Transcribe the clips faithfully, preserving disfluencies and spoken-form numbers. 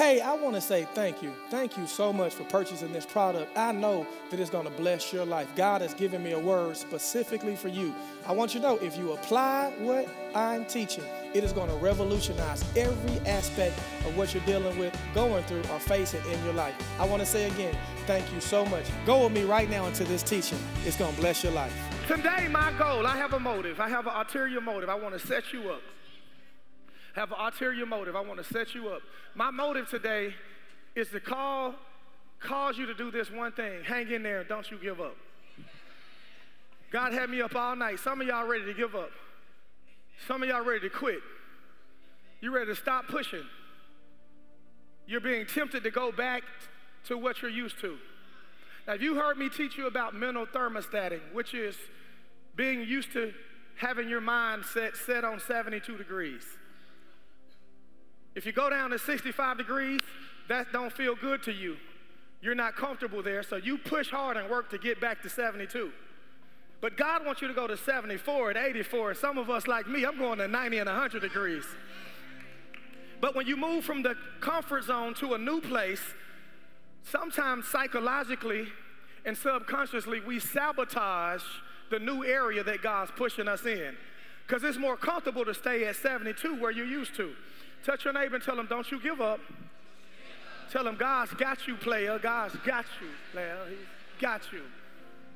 Hey, I want to say thank you. Thank you so much for purchasing this product. I know that it's going to bless your life. God has given me a word specifically for you. I want you to know, if you apply what I'm teaching, it is going to revolutionize every aspect of what you're dealing with, going through, or facing in your life. I want to say again, thank you so much. Go with me right now into this teaching. It's going to bless your life. Today, my goal, I have a motive. I have an ulterior motive. I want to set you up. Have an ulterior motive. I want to set you up. My motive today is to call, cause you to do this one thing. Hang in there and don't you give up. God had me up all night. Some of y'all ready to give up. Some of y'all ready to quit. You ready to stop pushing. You're being tempted to go back to what you're used to. Now, if you heard me teach you about mental thermostating, which is being used to having your mind set, set on seventy-two degrees. If you go down to sixty-five degrees, that don't feel good to you. You're not comfortable there, so you push hard and work to get back to seventy-two. But God wants you to go to seventy-four and eighty-four. Some of us, like me, I'm going to ninety and one hundred degrees. But when you move from the comfort zone to a new place, sometimes psychologically and subconsciously, we sabotage the new area that God's pushing us in, because it's more comfortable to stay at seventy-two where you're used to. Touch your neighbor and tell them, don't you give up. Tell them, God's got you, player. God's got you, player. He's got you.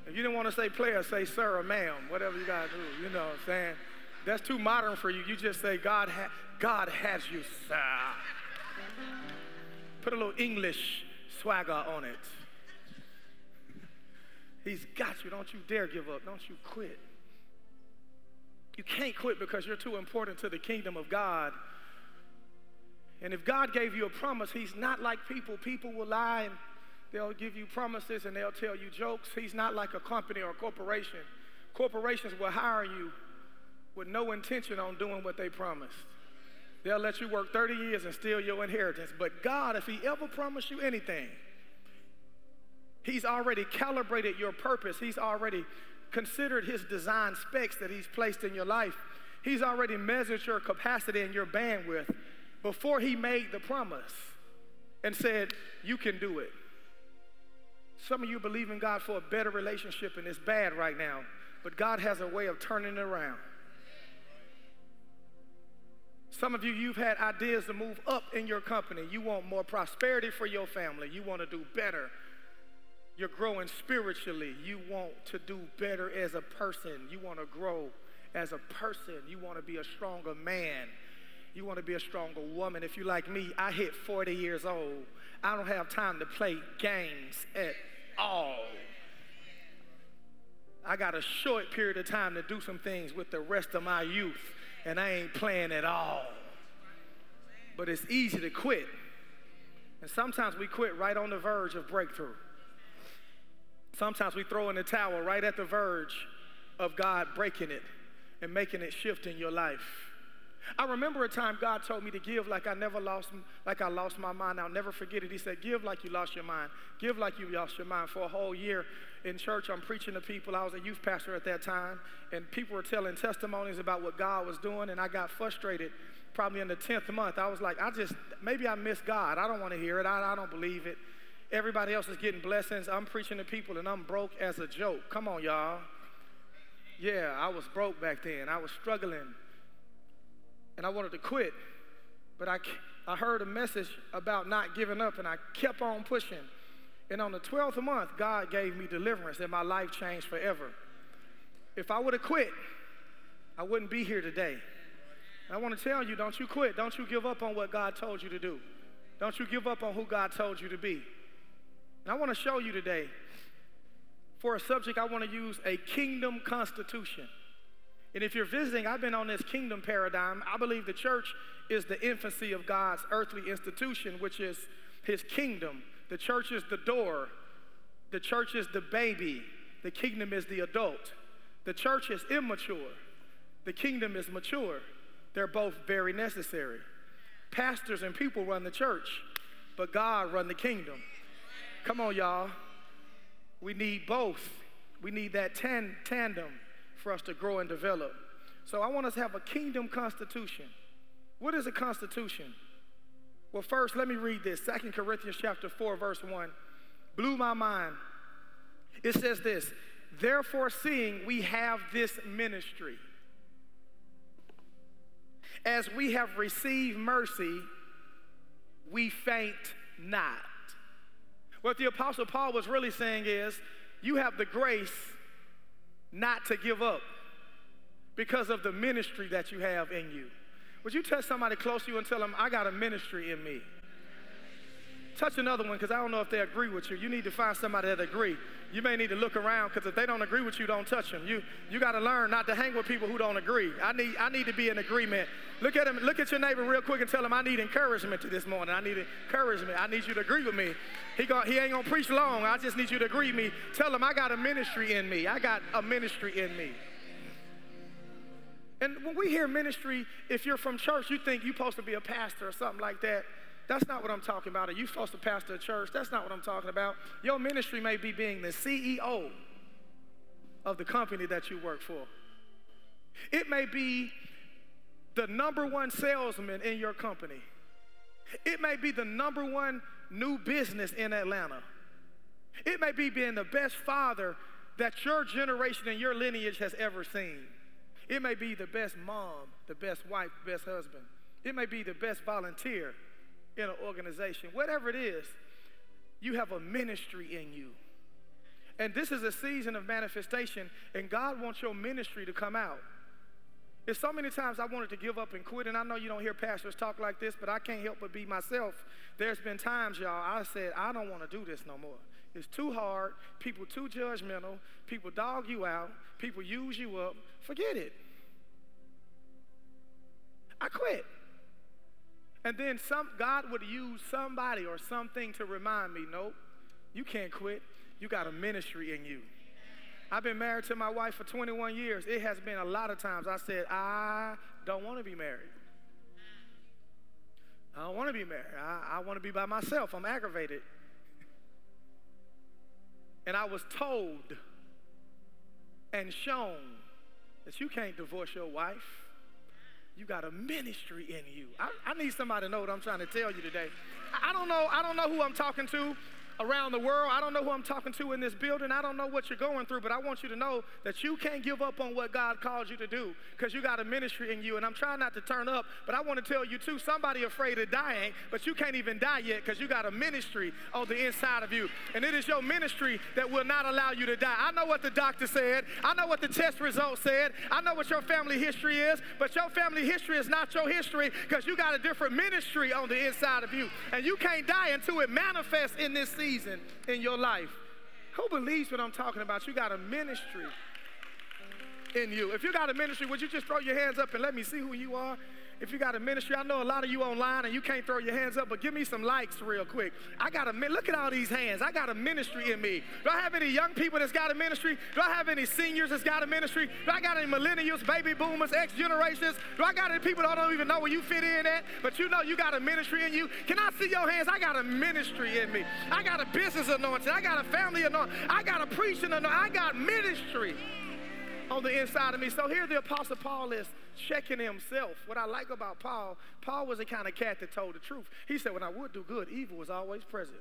If you didn't want to say player, say sir or ma'am, whatever you got to do. You know what I'm saying? That's too modern for you. You just say, God, ha- God has you, sir. Put a little English swagger on it. He's got you. Don't you dare give up. Don't you quit. You can't quit because you're too important to the kingdom of God. And if God gave you a promise, he's not like people. People will lie and they'll give you promises and they'll tell you jokes. He's not like a company or a corporation. Corporations will hire you with no intention on doing what they promised. They'll let you work thirty years and steal your inheritance. But God, if he ever promised you anything, he's already calibrated your purpose. He's already considered his design specs that he's placed in your life. He's already measured your capacity and your bandwidth before he made the promise and said, you can do it. Some of you believe in God for a better relationship, and it's bad right now, but God has a way of turning it around. Some of you, you've had ideas to move up in your company. You want more prosperity for your family. You want to do better. You're growing spiritually. You want to do better as a person. You want to grow as a person. You want to be a stronger man. You want to be a stronger woman. If you like me, I hit forty years old. I don't have time to play games at all. I got a short period of time to do some things with the rest of my youth, and I ain't playing at all. But it's easy to quit. And sometimes we quit right on the verge of breakthrough. Sometimes we throw in the towel right at the verge of God breaking it and making it shift in your life. I remember a time God told me to give like I never lost, like I lost my mind. I'll never forget it. He said, give like you lost your mind. Give like you lost your mind. For a whole year in church, I'm preaching to people. I was a youth pastor at that time, and people were telling testimonies about what God was doing, and I got frustrated probably in the tenth month. I was like, I just, maybe I miss God. I don't want to hear it. I, I don't believe it. Everybody else is getting blessings. I'm preaching to people, and I'm broke as a joke. Come on, y'all. Yeah, I was broke back then. I was struggling. And I wanted to quit, but I, I heard a message about not giving up, and I kept on pushing. And on the twelfth month, God gave me deliverance, and my life changed forever. If I would have quit, I wouldn't be here today. And I want to tell you, don't you quit. Don't you give up on what God told you to do. Don't you give up on who God told you to be. And I want to show you today, for a subject, I want to use a kingdom constitution. And if you're visiting, I've been on this kingdom paradigm. I believe the church is the infancy of God's earthly institution, which is his kingdom. The church is the door. The church is the baby. The kingdom is the adult. The church is immature. The kingdom is mature. They're both very necessary. Pastors and people run the church, but God run the kingdom. Come on, y'all. We need both. We need that tan- tandem. For us to grow and develop. So I want us to have a kingdom constitution. What is a constitution? Well, first, let me read this. Second Corinthians chapter four, verse one. Blew my mind. It says this, therefore seeing we have this ministry, as we have received mercy, we faint not. What the Apostle Paul was really saying is, you have the grace not to give up because of the ministry that you have in you. Would you touch somebody close to you and tell them, I got a ministry in me? Touch another one, because I don't know if they agree with you. You need to find somebody that agree. You may need to look around, because if they don't agree with you, don't touch them. You you got to learn not to hang with people who don't agree. I need I need to be in agreement. Look at him. Look at your neighbor real quick and tell him, I need encouragement to this morning. I need encouragement. I need you to agree with me. He gonna, he ain't gonna preach long. I just need you to agree with me. Tell him I got a ministry in me. I got a ministry in me. And when we hear ministry, if you're from church, you think you're supposed to be a pastor or something like that. That's not what I'm talking about. Are you supposed to pastor a church? That's not what I'm talking about. Your ministry may be being the C E O of the company that you work for. It may be the number one salesman in your company. It may be the number one new business in Atlanta. It may be being the best father that your generation and your lineage has ever seen. It may be the best mom, the best wife, the best husband. It may be the best volunteer in an organization. Whatever it is, you have a ministry in you. And this is a season of manifestation, and God wants your ministry to come out. There's so many times I wanted to give up and quit, and I know you don't hear pastors talk like this, but I can't help but be myself. There's been times, y'all, I said, I don't want to do this no more. It's too hard. People too judgmental. People dog you out. People use you up. Forget it. I quit. And then some, God would use somebody or something to remind me, nope, you can't quit. You got a ministry in you. I've been married to my wife for twenty-one years. It has been a lot of times I said, I don't want to be married. I don't want to be married. I, I want to be by myself. I'm aggravated. And I was told and shown that you can't divorce your wife. You got a ministry in you. I, I need somebody to know what I'm trying to tell you today. I, I don't know. I don't know who I'm talking to around the world. I don't know who I'm talking to in this building. I don't know what you're going through, but I want you to know that you can't give up on what God called you to do because you got a ministry in you. And I'm trying not to turn up, but I want to tell you too, somebody afraid of dying, but you can't even die yet because you got a ministry on the inside of you. And it is your ministry that will not allow you to die. I know what the doctor said. I know what the test results said. I know what your family history is, but your family history is not your history because you got a different ministry on the inside of you. And you can't die until it manifests in this season. season in your life. Who believes what I'm talking about? You got a ministry in you. If you got a ministry, would you just throw your hands up and let me see who you are? If you got a ministry, I know a lot of you online and you can't throw your hands up, but give me some likes real quick. I got a, look at all these hands. I got a ministry in me. Do I have any young people that's got a ministry? Do I have any seniors that's got a ministry? Do I got any millennials, baby boomers, ex-generations? Do I got any people that don't even know where you fit in at, but you know you got a ministry in you? Can I see your hands? I got a ministry in me. I got a business anointing. I got a family anointing. I got a preaching anointing. I got ministry on the inside of me. So here the Apostle Paul is checking himself. What I like about Paul, Paul was the kind of cat that told the truth. He said, when I would do good, evil was always present.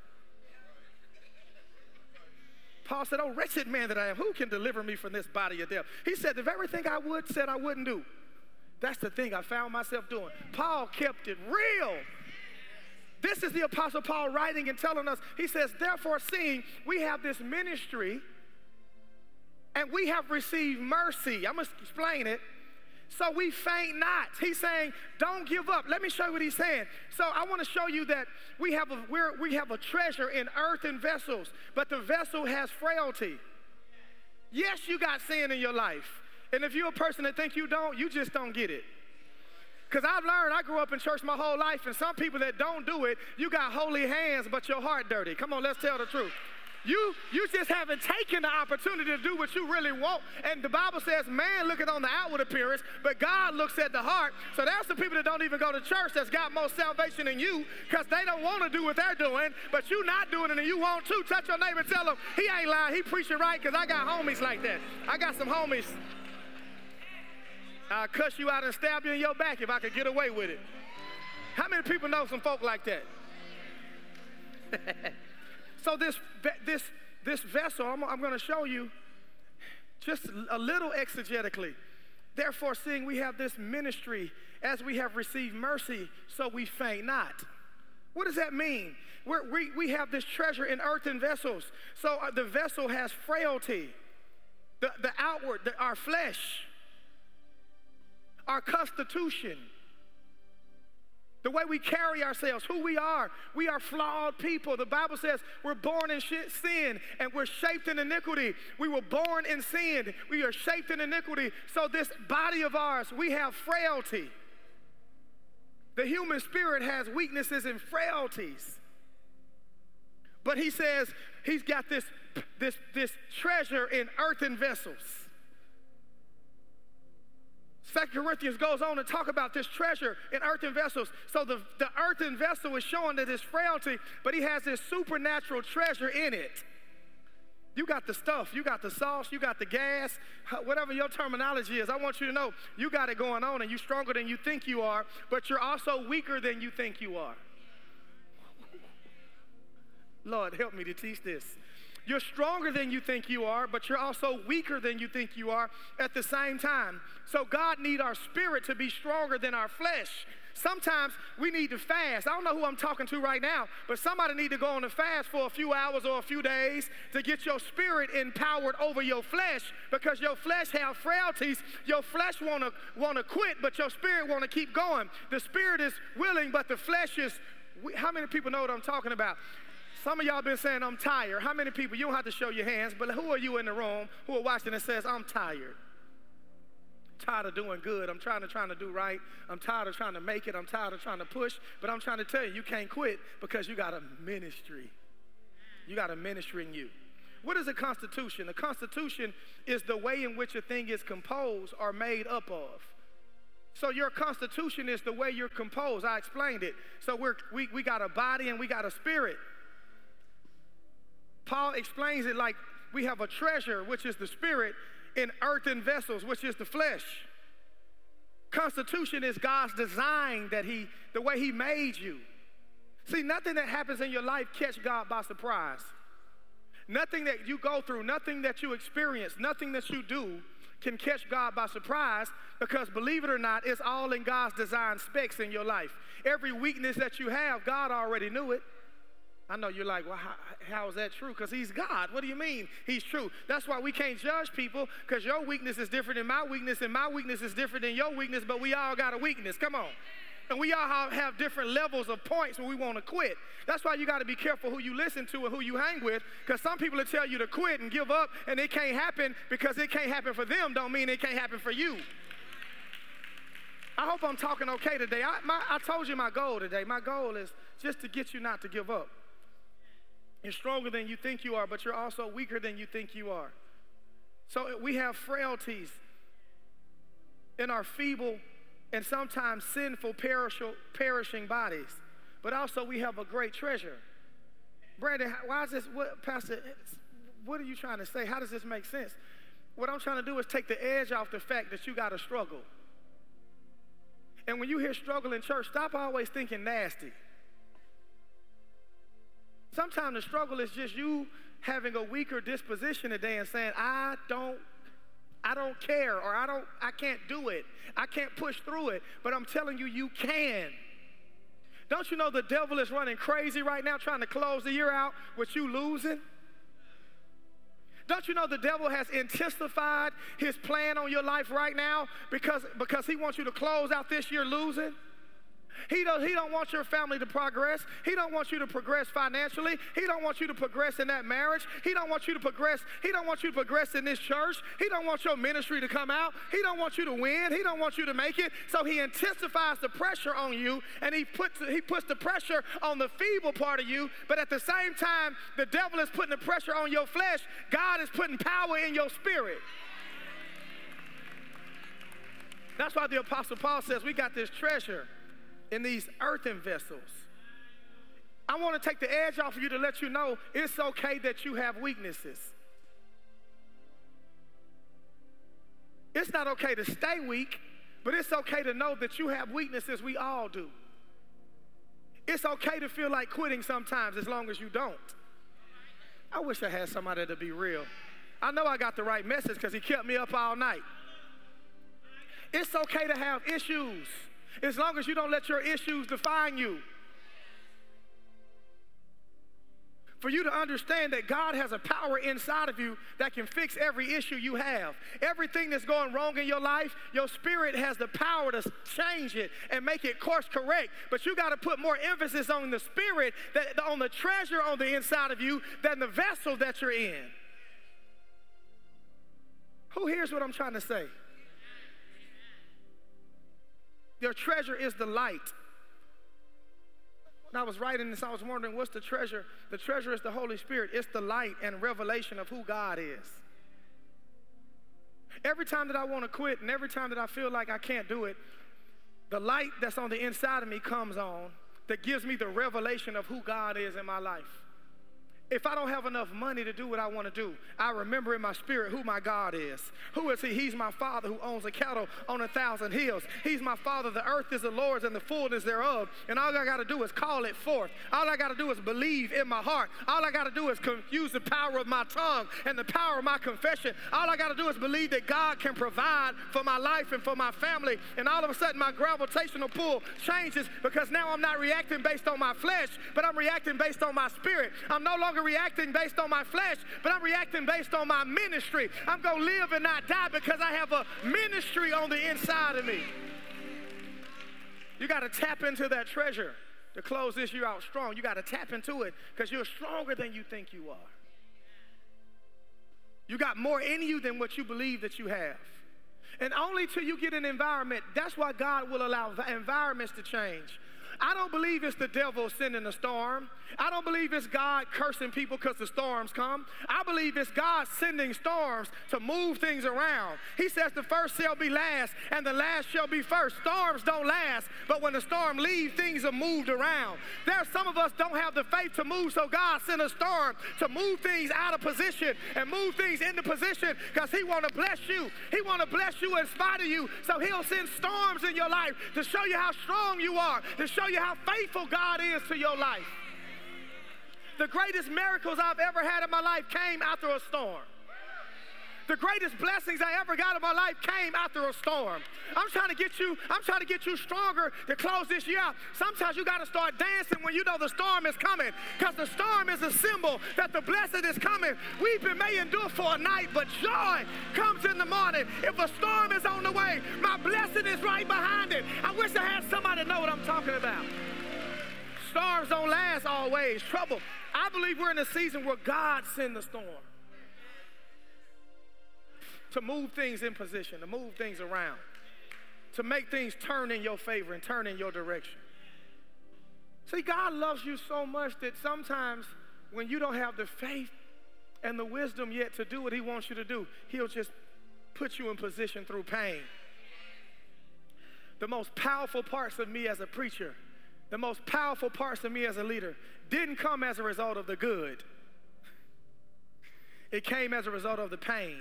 Paul said, oh, wretched man that I am, who can deliver me from this body of death? He said, the very thing I would said I wouldn't do, that's the thing I found myself doing. Paul kept it real. This is the Apostle Paul writing and telling us. He says, therefore, seeing we have this ministry, and we have received mercy. I'm going to explain it. So we faint not. He's saying, don't give up. Let me show you what he's saying. So I want to show you that we have a, we're, we have a treasure in earthen vessels, but the vessel has frailty. Yes, you got sin in your life. And if you're a person that think you don't, you just don't get it. Because I've learned, I grew up in church my whole life, and some people that don't do it, you got holy hands, but your heart dirty. Come on, let's tell the truth. You you just haven't taken the opportunity to do what you really want. And the Bible says, man looketh on the outward appearance, but God looks at the heart. So there's some people that don't even go to church that's got more salvation than you because they don't want to do what they're doing, but you not doing it and you want to. Touch your neighbor and tell him, he ain't lying, he preaching right, because I got homies like that. I got some homies. I'll cuss you out and stab you in your back if I could get away with it. How many people know some folk like that? So this this this vessel, I'm, I'm going to show you just a little exegetically. Therefore, seeing we have this ministry, as we have received mercy, so we faint not. What does that mean? We're, we we have this treasure in earthen vessels. So the vessel has frailty. The, the outward, the, our flesh, our constitution, the way we carry ourselves, who we are. We are flawed people. The Bible says we're born in sin and we're shaped in iniquity. We were born in sin. We are shaped in iniquity. So this body of ours, we have frailty. The human spirit has weaknesses and frailties. But he says he's got this, this, this treasure in earthen vessels. Second Corinthians goes on to talk about this treasure in earthen vessels. So the, the earthen vessel is showing that it's frailty, but he has this supernatural treasure in it. You got the stuff. You got the sauce. You got the gas. Whatever your terminology is, I want you to know you got it going on, and you're stronger than you think you are, but you're also weaker than you think you are. Lord, help me to teach this. You're stronger than you think you are, but you're also weaker than you think you are at the same time. So God needs our spirit to be stronger than our flesh. Sometimes we need to fast. I don't know who I'm talking to right now, but somebody need to go on a fast for a few hours or a few days to get your spirit empowered over your flesh, because your flesh have frailties. Your flesh want to want to quit, but your spirit want to keep going. The spirit is willing, but the flesh is... How many people know what I'm talking about? Some of y'all been saying, I'm tired. How many people? You don't have to show your hands, but who are you in the room who are watching and says, I'm tired? Tired of doing good. I'm trying to trying to do right. I'm tired of trying to make it. I'm tired of trying to push. But I'm trying to tell you, you can't quit because you got a ministry. You got a ministry in you. What is a constitution? A constitution is the way in which a thing is composed or made up of. So your constitution is the way you're composed. I explained it. So we're, we we got a body and we got a spirit. Paul explains it like we have a treasure, which is the spirit, in earthen vessels, which is the flesh. Constitution is God's design, that he, the way he made you. See, nothing that happens in your life catch God by surprise. Nothing that you go through, nothing that you experience, nothing that you do can catch God by surprise, because believe it or not, it's all in God's design specs in your life. Every weakness that you have, God already knew it. I know you're like, well, how, how is that true? Because he's God. What do you mean he's true? That's why we can't judge people, because your weakness is different than my weakness, and my weakness is different than your weakness, but we all got a weakness. Come on. And we all have, have different levels of points where we want to quit. That's why you got to be careful who you listen to and who you hang with, because some people will tell you to quit and give up, and it can't happen because it can't happen for them don't mean it can't happen for you. I hope I'm talking okay today. I, my, I told you my goal today. My goal is just to get you not to give up. You're stronger than you think you are, but you're also weaker than you think you are. So we have frailties in our feeble and sometimes sinful perishing bodies, but also we have a great treasure. Brandon, why is this, what, Pastor, what are you trying to say? How does this make sense? What I'm trying to do is take the edge off the fact that you got to struggle. And when you hear struggle in church, stop always thinking nasty. Sometimes the struggle is just you having a weaker disposition today and saying, I don't, I don't care, or I don't, I can't do it. I can't push through it. But I'm telling you, you can. Don't you know the devil is running crazy right now trying to close the year out with you losing? Don't you know the devil has intensified his plan on your life right now because, because he wants you to close out this year losing? He don't, he don't want your family to progress. He don't want you to progress financially. He don't want you to progress in that marriage. He don't want you to progress. He don't want you to progress in this church. He don't want your ministry to come out. He don't want you to win. He don't want you to make it. So he intensifies the pressure on you, and he puts, he puts the pressure on the feeble part of you. But at the same time, the devil is putting the pressure on your flesh. God is putting power in your spirit. That's why the Apostle Paul says we got this treasure in these earthen vessels. I want to take the edge off of you to let you know it's okay that you have weaknesses. It's not okay to stay weak, but it's okay to know that you have weaknesses. We all do. It's okay to feel like quitting sometimes as long as you don't. I wish I had somebody to be real. I know I got the right message because he kept me up all night. It's okay to have issues as long as you don't let your issues define you. For you to understand that God has a power inside of you that can fix every issue you have. Everything that's going wrong in your life, your spirit has the power to change it and make it course correct. But you got to put more emphasis on the spirit, that, on the treasure on the inside of you than the vessel that you're in. Who hears what I'm trying to say? Your treasure is the light. I was writing this, I was wondering, what's the treasure? The treasure is the Holy Spirit. It's the light and revelation of who God is. Every time that I want to quit and every time that I feel like I can't do it, the light that's on the inside of me comes on that gives me the revelation of who God is in my life. If I don't have enough money to do what I want to do, I remember in my spirit who my God is. Who is he? He's my Father who owns the cattle on a thousand hills. He's my Father. The earth is the Lord's and the fullness thereof. And all I got to do is call it forth. All I got to do is believe in my heart. All I got to do is confuse the power of my tongue and the power of my confession. All I got to do is believe that God can provide for my life and for my family. And all of a sudden my gravitational pull changes because now I'm not reacting based on my flesh, but I'm reacting based on my spirit. I'm no longer reacting based on my flesh, but I'm reacting based on my ministry. I'm going to live and not die because I have a ministry on the inside of me. You got to tap into that treasure to close this year out strong. You got to tap into it because you're stronger than you think you are. You got more in you than what you believe that you have. And only till you get an environment, that's why God will allow environments to change. I don't believe it's the devil sending a storm. I don't believe it's God cursing people because the storms come. I believe it's God sending storms to move things around. He says the first shall be last and the last shall be first. Storms don't last, but when the storm leaves, things are moved around. There are some of us don't have the faith to move, so God sent a storm to move things out of position and move things into position because he want to bless you. He want to bless you and inspire you, so he'll send storms in your life to show you how strong you are, to show you how faithful God is to your life. The greatest miracles I've ever had in my life came after a storm. The greatest blessings I ever got in my life came after a storm. I'm trying to get you, I'm trying to get you stronger to close this year out. Sometimes you got to start dancing when you know the storm is coming, because the storm is a symbol that the blessing is coming. Weeping may endure for a night, but joy comes in the morning. If a storm is on the way, my blessing is right behind it. I wish I had somebody know what I'm talking about. Storms don't last always. Trouble. I believe we're in a season where God sends the storm to move things in position, to move things around, to make things turn in your favor and turn in your direction. See, God loves you so much that sometimes when you don't have the faith and the wisdom yet to do what he wants you to do, he'll just put you in position through pain. The most powerful parts of me as a preacher, the most powerful parts of me as a leader didn't come as a result of the good. It came as a result of the pain.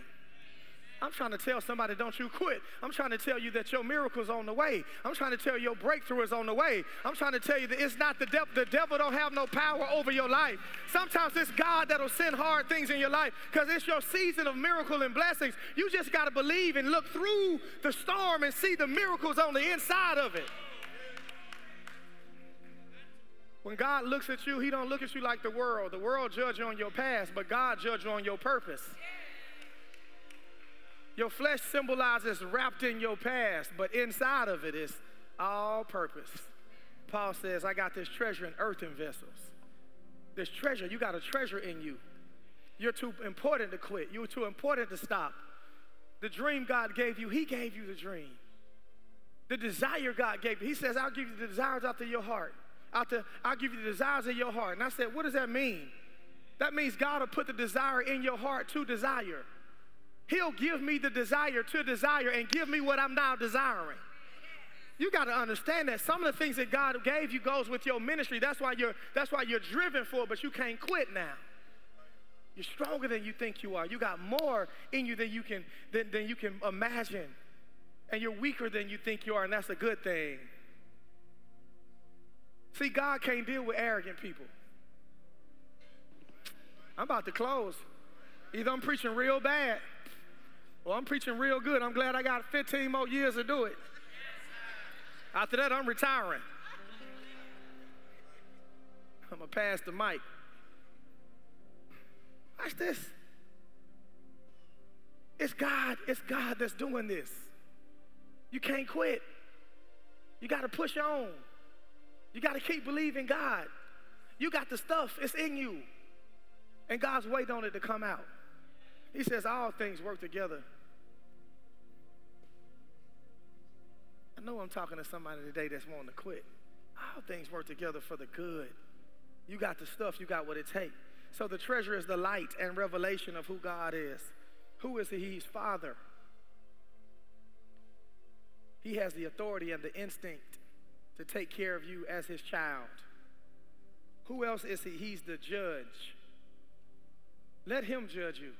I'm trying to tell somebody, don't you quit. I'm trying to tell you that your miracle's on the way. I'm trying to tell you your breakthrough is on the way. I'm trying to tell you that it's not the devil. The devil don't have no power over your life. Sometimes it's God that'll send hard things in your life because it's your season of miracle and blessings. You just got to believe and look through the storm and see the miracles on the inside of it. When God looks at you, he don't look at you like the world. The world judge you on your past, but God judge you on your purpose. Your flesh symbolizes wrapped in your past, but inside of it is all purpose. Paul says, I got this treasure in earthen vessels. This treasure, you got a treasure in you. You're too important to quit. You're too important to stop. The dream God gave you, he gave you the dream. The desire God gave you, he says, I'll give you the desires after your heart. After, I'll give you the desires of your heart. And I said, what does that mean? That means God will put the desire in your heart to desire. He'll give me the desire to desire and give me what I'm now desiring. You got to understand that some of the things that God gave you goes with your ministry. That's why you're, that's why you're driven for it, but you can't quit now. You're stronger than you think you are. You got more in you than you can, than, than you can imagine. And you're weaker than you think you are, and that's a good thing. See, God can't deal with arrogant people. I'm about to close. Either I'm preaching real bad or I'm preaching real good. I'm glad I got fifteen more years to do it. After that, I'm retiring. I'm going to pass the mic. Watch this. It's God. It's God that's doing this. You can't quit. You got to push on. You got to keep believing God. You got the stuff. It's in you. And God's waiting on it to come out. He says all things work together. I know I'm talking to somebody today that's wanting to quit. All things work together for the good. You got the stuff. You got what it takes. So the treasure is the light and revelation of who God is. Who is he? He's Father. He has the authority and the instinct to take care of you as his child. Who else is he? He's the judge. Let him judge you.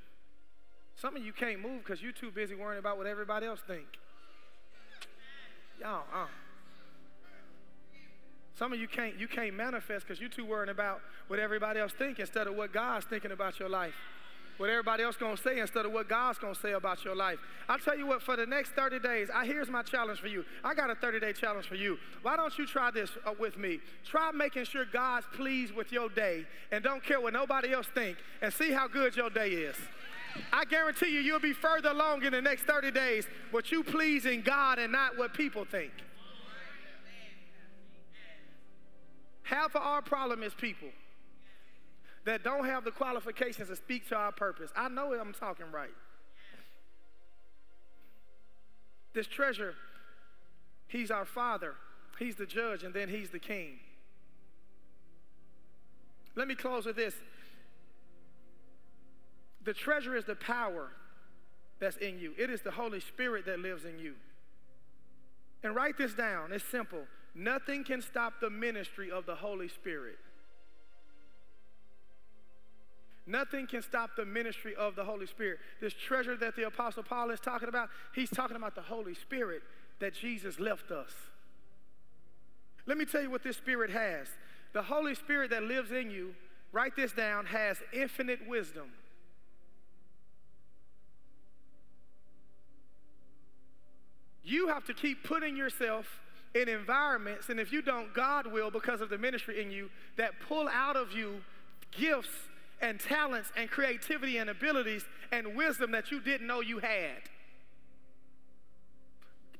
Some of you can't move because you're too busy worrying about what everybody else think. Y'all, uh. Some of you can't you can't manifest because you're too worrying about what everybody else think instead of what God's thinking about your life. What everybody else gonna say instead of what God's gonna say about your life. I'll tell you what, for the next thirty days, I here's my challenge for you. I got a thirty-day challenge for you. Why don't you try this uh, with me? Try making sure God's pleased with your day and don't care what nobody else think and see how good your day is. I guarantee you, you'll be further along in the next thirty days with you pleasing God and not what people think. Half of our problem is people that don't have the qualifications to speak to our purpose. I know I'm talking right. This treasure, he's our Father, he's the judge, and then he's the King. Let me close with this. The treasure is the power that's in you. It is the Holy Spirit that lives in you. And write this down, it's simple. Nothing can stop the ministry of the Holy Spirit. Nothing can stop the ministry of the Holy Spirit. This treasure that the Apostle Paul is talking about, he's talking about the Holy Spirit that Jesus left us. Let me tell you what this Spirit has. The Holy Spirit that lives in you, write this down, has infinite wisdom. You have to keep putting yourself in environments, and if you don't, God will, because of the ministry in you, that pull out of you gifts and talents and creativity and abilities and wisdom that you didn't know you had.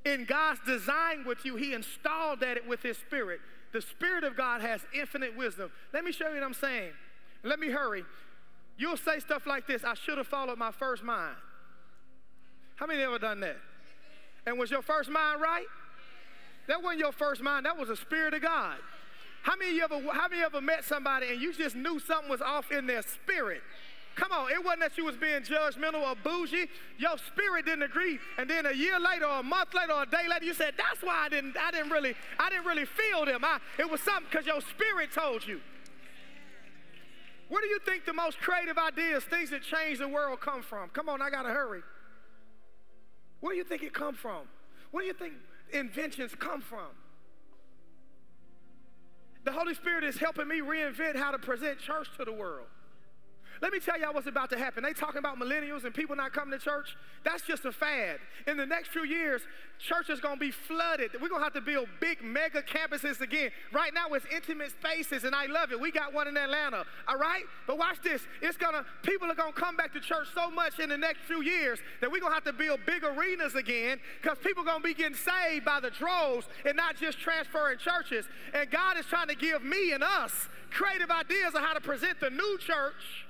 In God's design with you, he installed that with his Spirit. The Spirit of God has infinite wisdom. Let me show you what I'm saying. Let me hurry. You'll say stuff like this: I should have followed my first mind. How many ever done that? And was your first mind right? That wasn't your first mind. That was the Spirit of God. How many of you ever, how many ever met somebody and you just knew something was off in their spirit? Come on, it wasn't that you was being judgmental or bougie. Your spirit didn't agree, and then a year later, or a month later, or a day later, you said, "That's why I didn't, I didn't really, I didn't really feel them. I, it was something because your spirit told you." Where do you think the most creative ideas, things that change the world, come from? Come on, I gotta hurry. Where do you think it come from? Where do you think inventions come from? The Holy Spirit is helping me reinvent how to present church to the world. Let me tell y'all what's about to happen. They talking about millennials and people not coming to church. That's just a fad. In the next few years, church is going to be flooded. We're going to have to build big mega campuses again. Right now, it's intimate spaces, and I love it. We got one in Atlanta, all right? But watch this. It's gonna. People are going to come back to church so much in the next few years that we're going to have to build big arenas again, because people are going to be getting saved by the droves and not just transferring churches. And God is trying to give me and us creative ideas on how to present the new church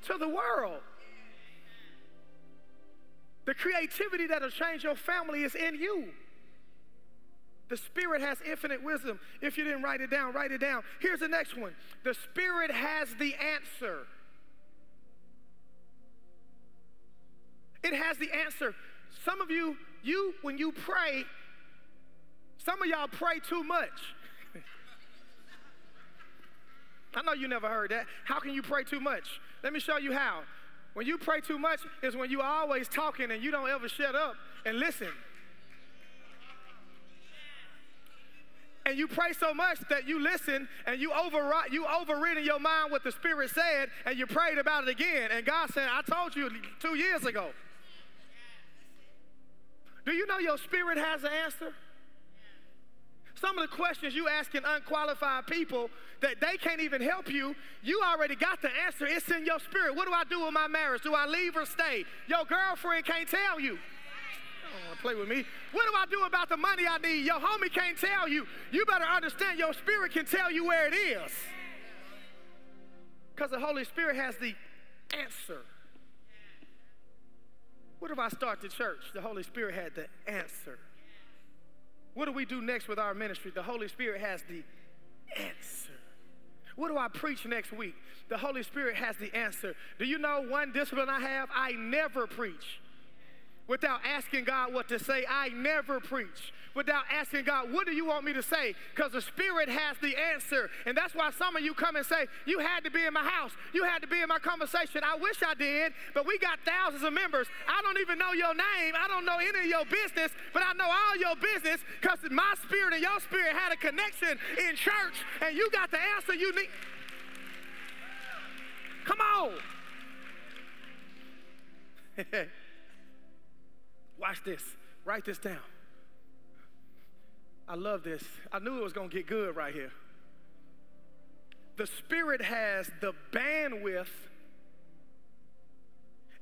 to the world. The creativity that'll change your family is in you. The Spirit has infinite wisdom. If you didn't write it down, write it down. Here's the next one. The Spirit has the answer. It has the answer. Some of you, you, when you pray, some of y'all pray too much. I know you never heard that. How can you pray too much? Let me show you how. When you pray too much is when you're always talking and you don't ever shut up and listen. you pray so much that you listen and you override, you overridden your mind what the Spirit said, and you prayed about it again. And God said, I told you two years ago. Do you know your spirit has an answer? Some of the questions you asking unqualified people that they can't even help you, you already got the answer. It's in your spirit. What do I do with my marriage? Do I leave or stay? Your girlfriend can't tell you. I don't want to play with me. What do I do about the money I need? Your homie can't tell you. You better understand your spirit can tell you where it is. Because the Holy Spirit has the answer. What if I start the church? The Holy Spirit had the answer. What do we do next with our ministry? The Holy Spirit has the answer. What do I preach next week? The Holy Spirit has the answer. Do you know one discipline I have? I never preach without asking God what to say. I never preach without asking God, what do you want me to say? Because the Spirit has the answer. And that's why some of you come and say, you had to be in my house. You had to be in my conversation. I wish I did, but we got thousands of members. I don't even know your name. I don't know any of your business, but I know all your business because my spirit and your spirit had a connection in church, and you got the answer you need. Come on. Watch this. Write this down. I love this. I knew it was going to get good right here. The Spirit has the bandwidth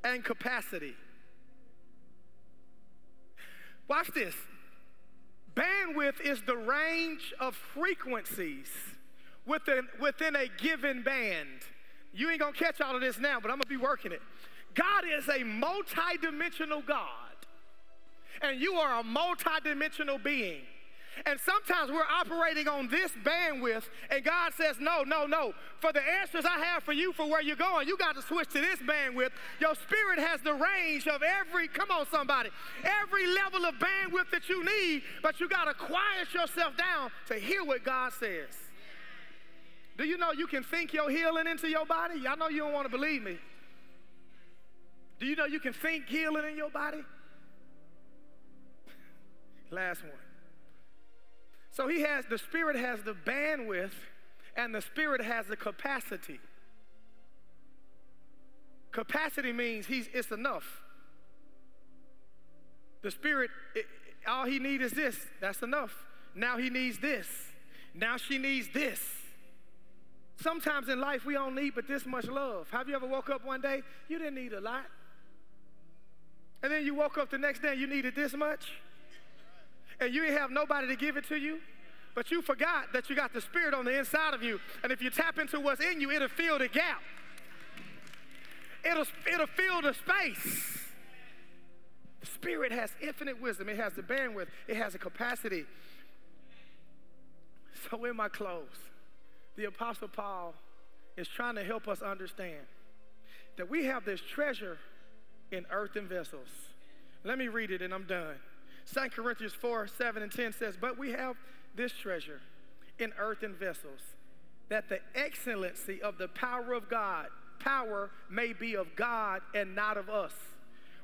and capacity. Watch this. Bandwidth is the range of frequencies within, within a given band. You ain't going to catch all of this now, but I'm going to be working it. God is a multidimensional God, and you are a multidimensional being. And sometimes we're operating on this bandwidth, and God says, no, no, no. For the answers I have for you for where you're going, you got to switch to this bandwidth. Your spirit has the range of every, come on somebody, every level of bandwidth that you need, but you got to quiet yourself down to hear what God says. Do you know you can think your healing into your body? I know you don't want to believe me. Do you know you can think healing in your body? Last one. So he has, the Spirit has the bandwidth, and the Spirit has the capacity. Capacity means he's, it's enough. The Spirit, it, all he needs is this. That's enough. Now he needs this. Now she needs this. Sometimes in life we don't need but this much love. Have you ever woke up one day, you didn't need a lot? And then you woke up the next day and you needed this much? And you didn't have nobody to give it to you, but you forgot that you got the Spirit on the inside of you. And if you tap into what's in you, it'll fill the gap. It'll, it'll fill the space. The Spirit has infinite wisdom. It has the bandwidth. It has the capacity. So in my close, the Apostle Paul is trying to help us understand that we have this treasure in earthen vessels. Let me read it and I'm done. Second Corinthians four, seven and ten says, but we have this treasure in earthen vessels, that the excellency of the power of God, power may be of God and not of us.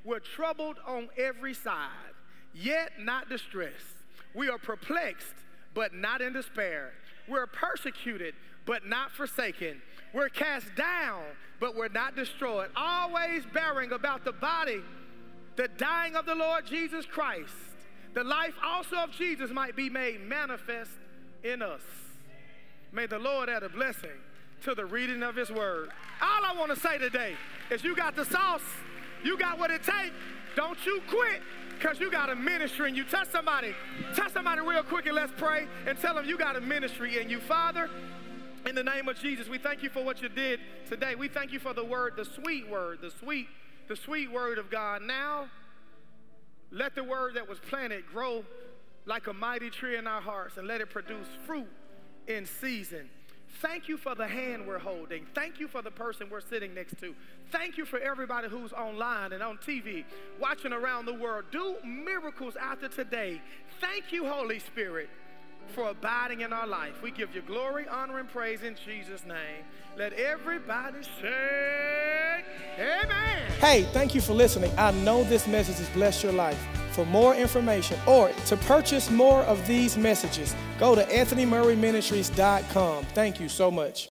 We're troubled on every side, yet not distressed. We are perplexed, but not in despair. We're persecuted, but not forsaken. We're cast down, but we're not destroyed. Always bearing about the body the dying of the Lord Jesus Christ, the life also of Jesus might be made manifest in us. May the Lord add a blessing to the reading of his word. All I want to say today is you got the sauce. You got what it takes. Don't you quit, because you got a ministry in you. Touch somebody. Touch somebody real quick and let's pray and tell them you got a ministry in you. Father, in the name of Jesus, we thank you for what you did today. We thank you for the word, the sweet word, the sweet the sweet word of God. Now, let the word that was planted grow like a mighty tree in our hearts, and let it produce fruit in season. Thank you for the hand we're holding. Thank you for the person we're sitting next to. Thank you for everybody who's online and on T V, watching around the world. Do miracles after today. Thank you, Holy Spirit, for abiding in our life. We give you glory, honor, and praise in Jesus' name. Let everybody say amen. Hey, thank you for listening. I know this message has blessed your life. For more information or to purchase more of these messages, go to Anthony Murray Ministries dot com. Thank you so much.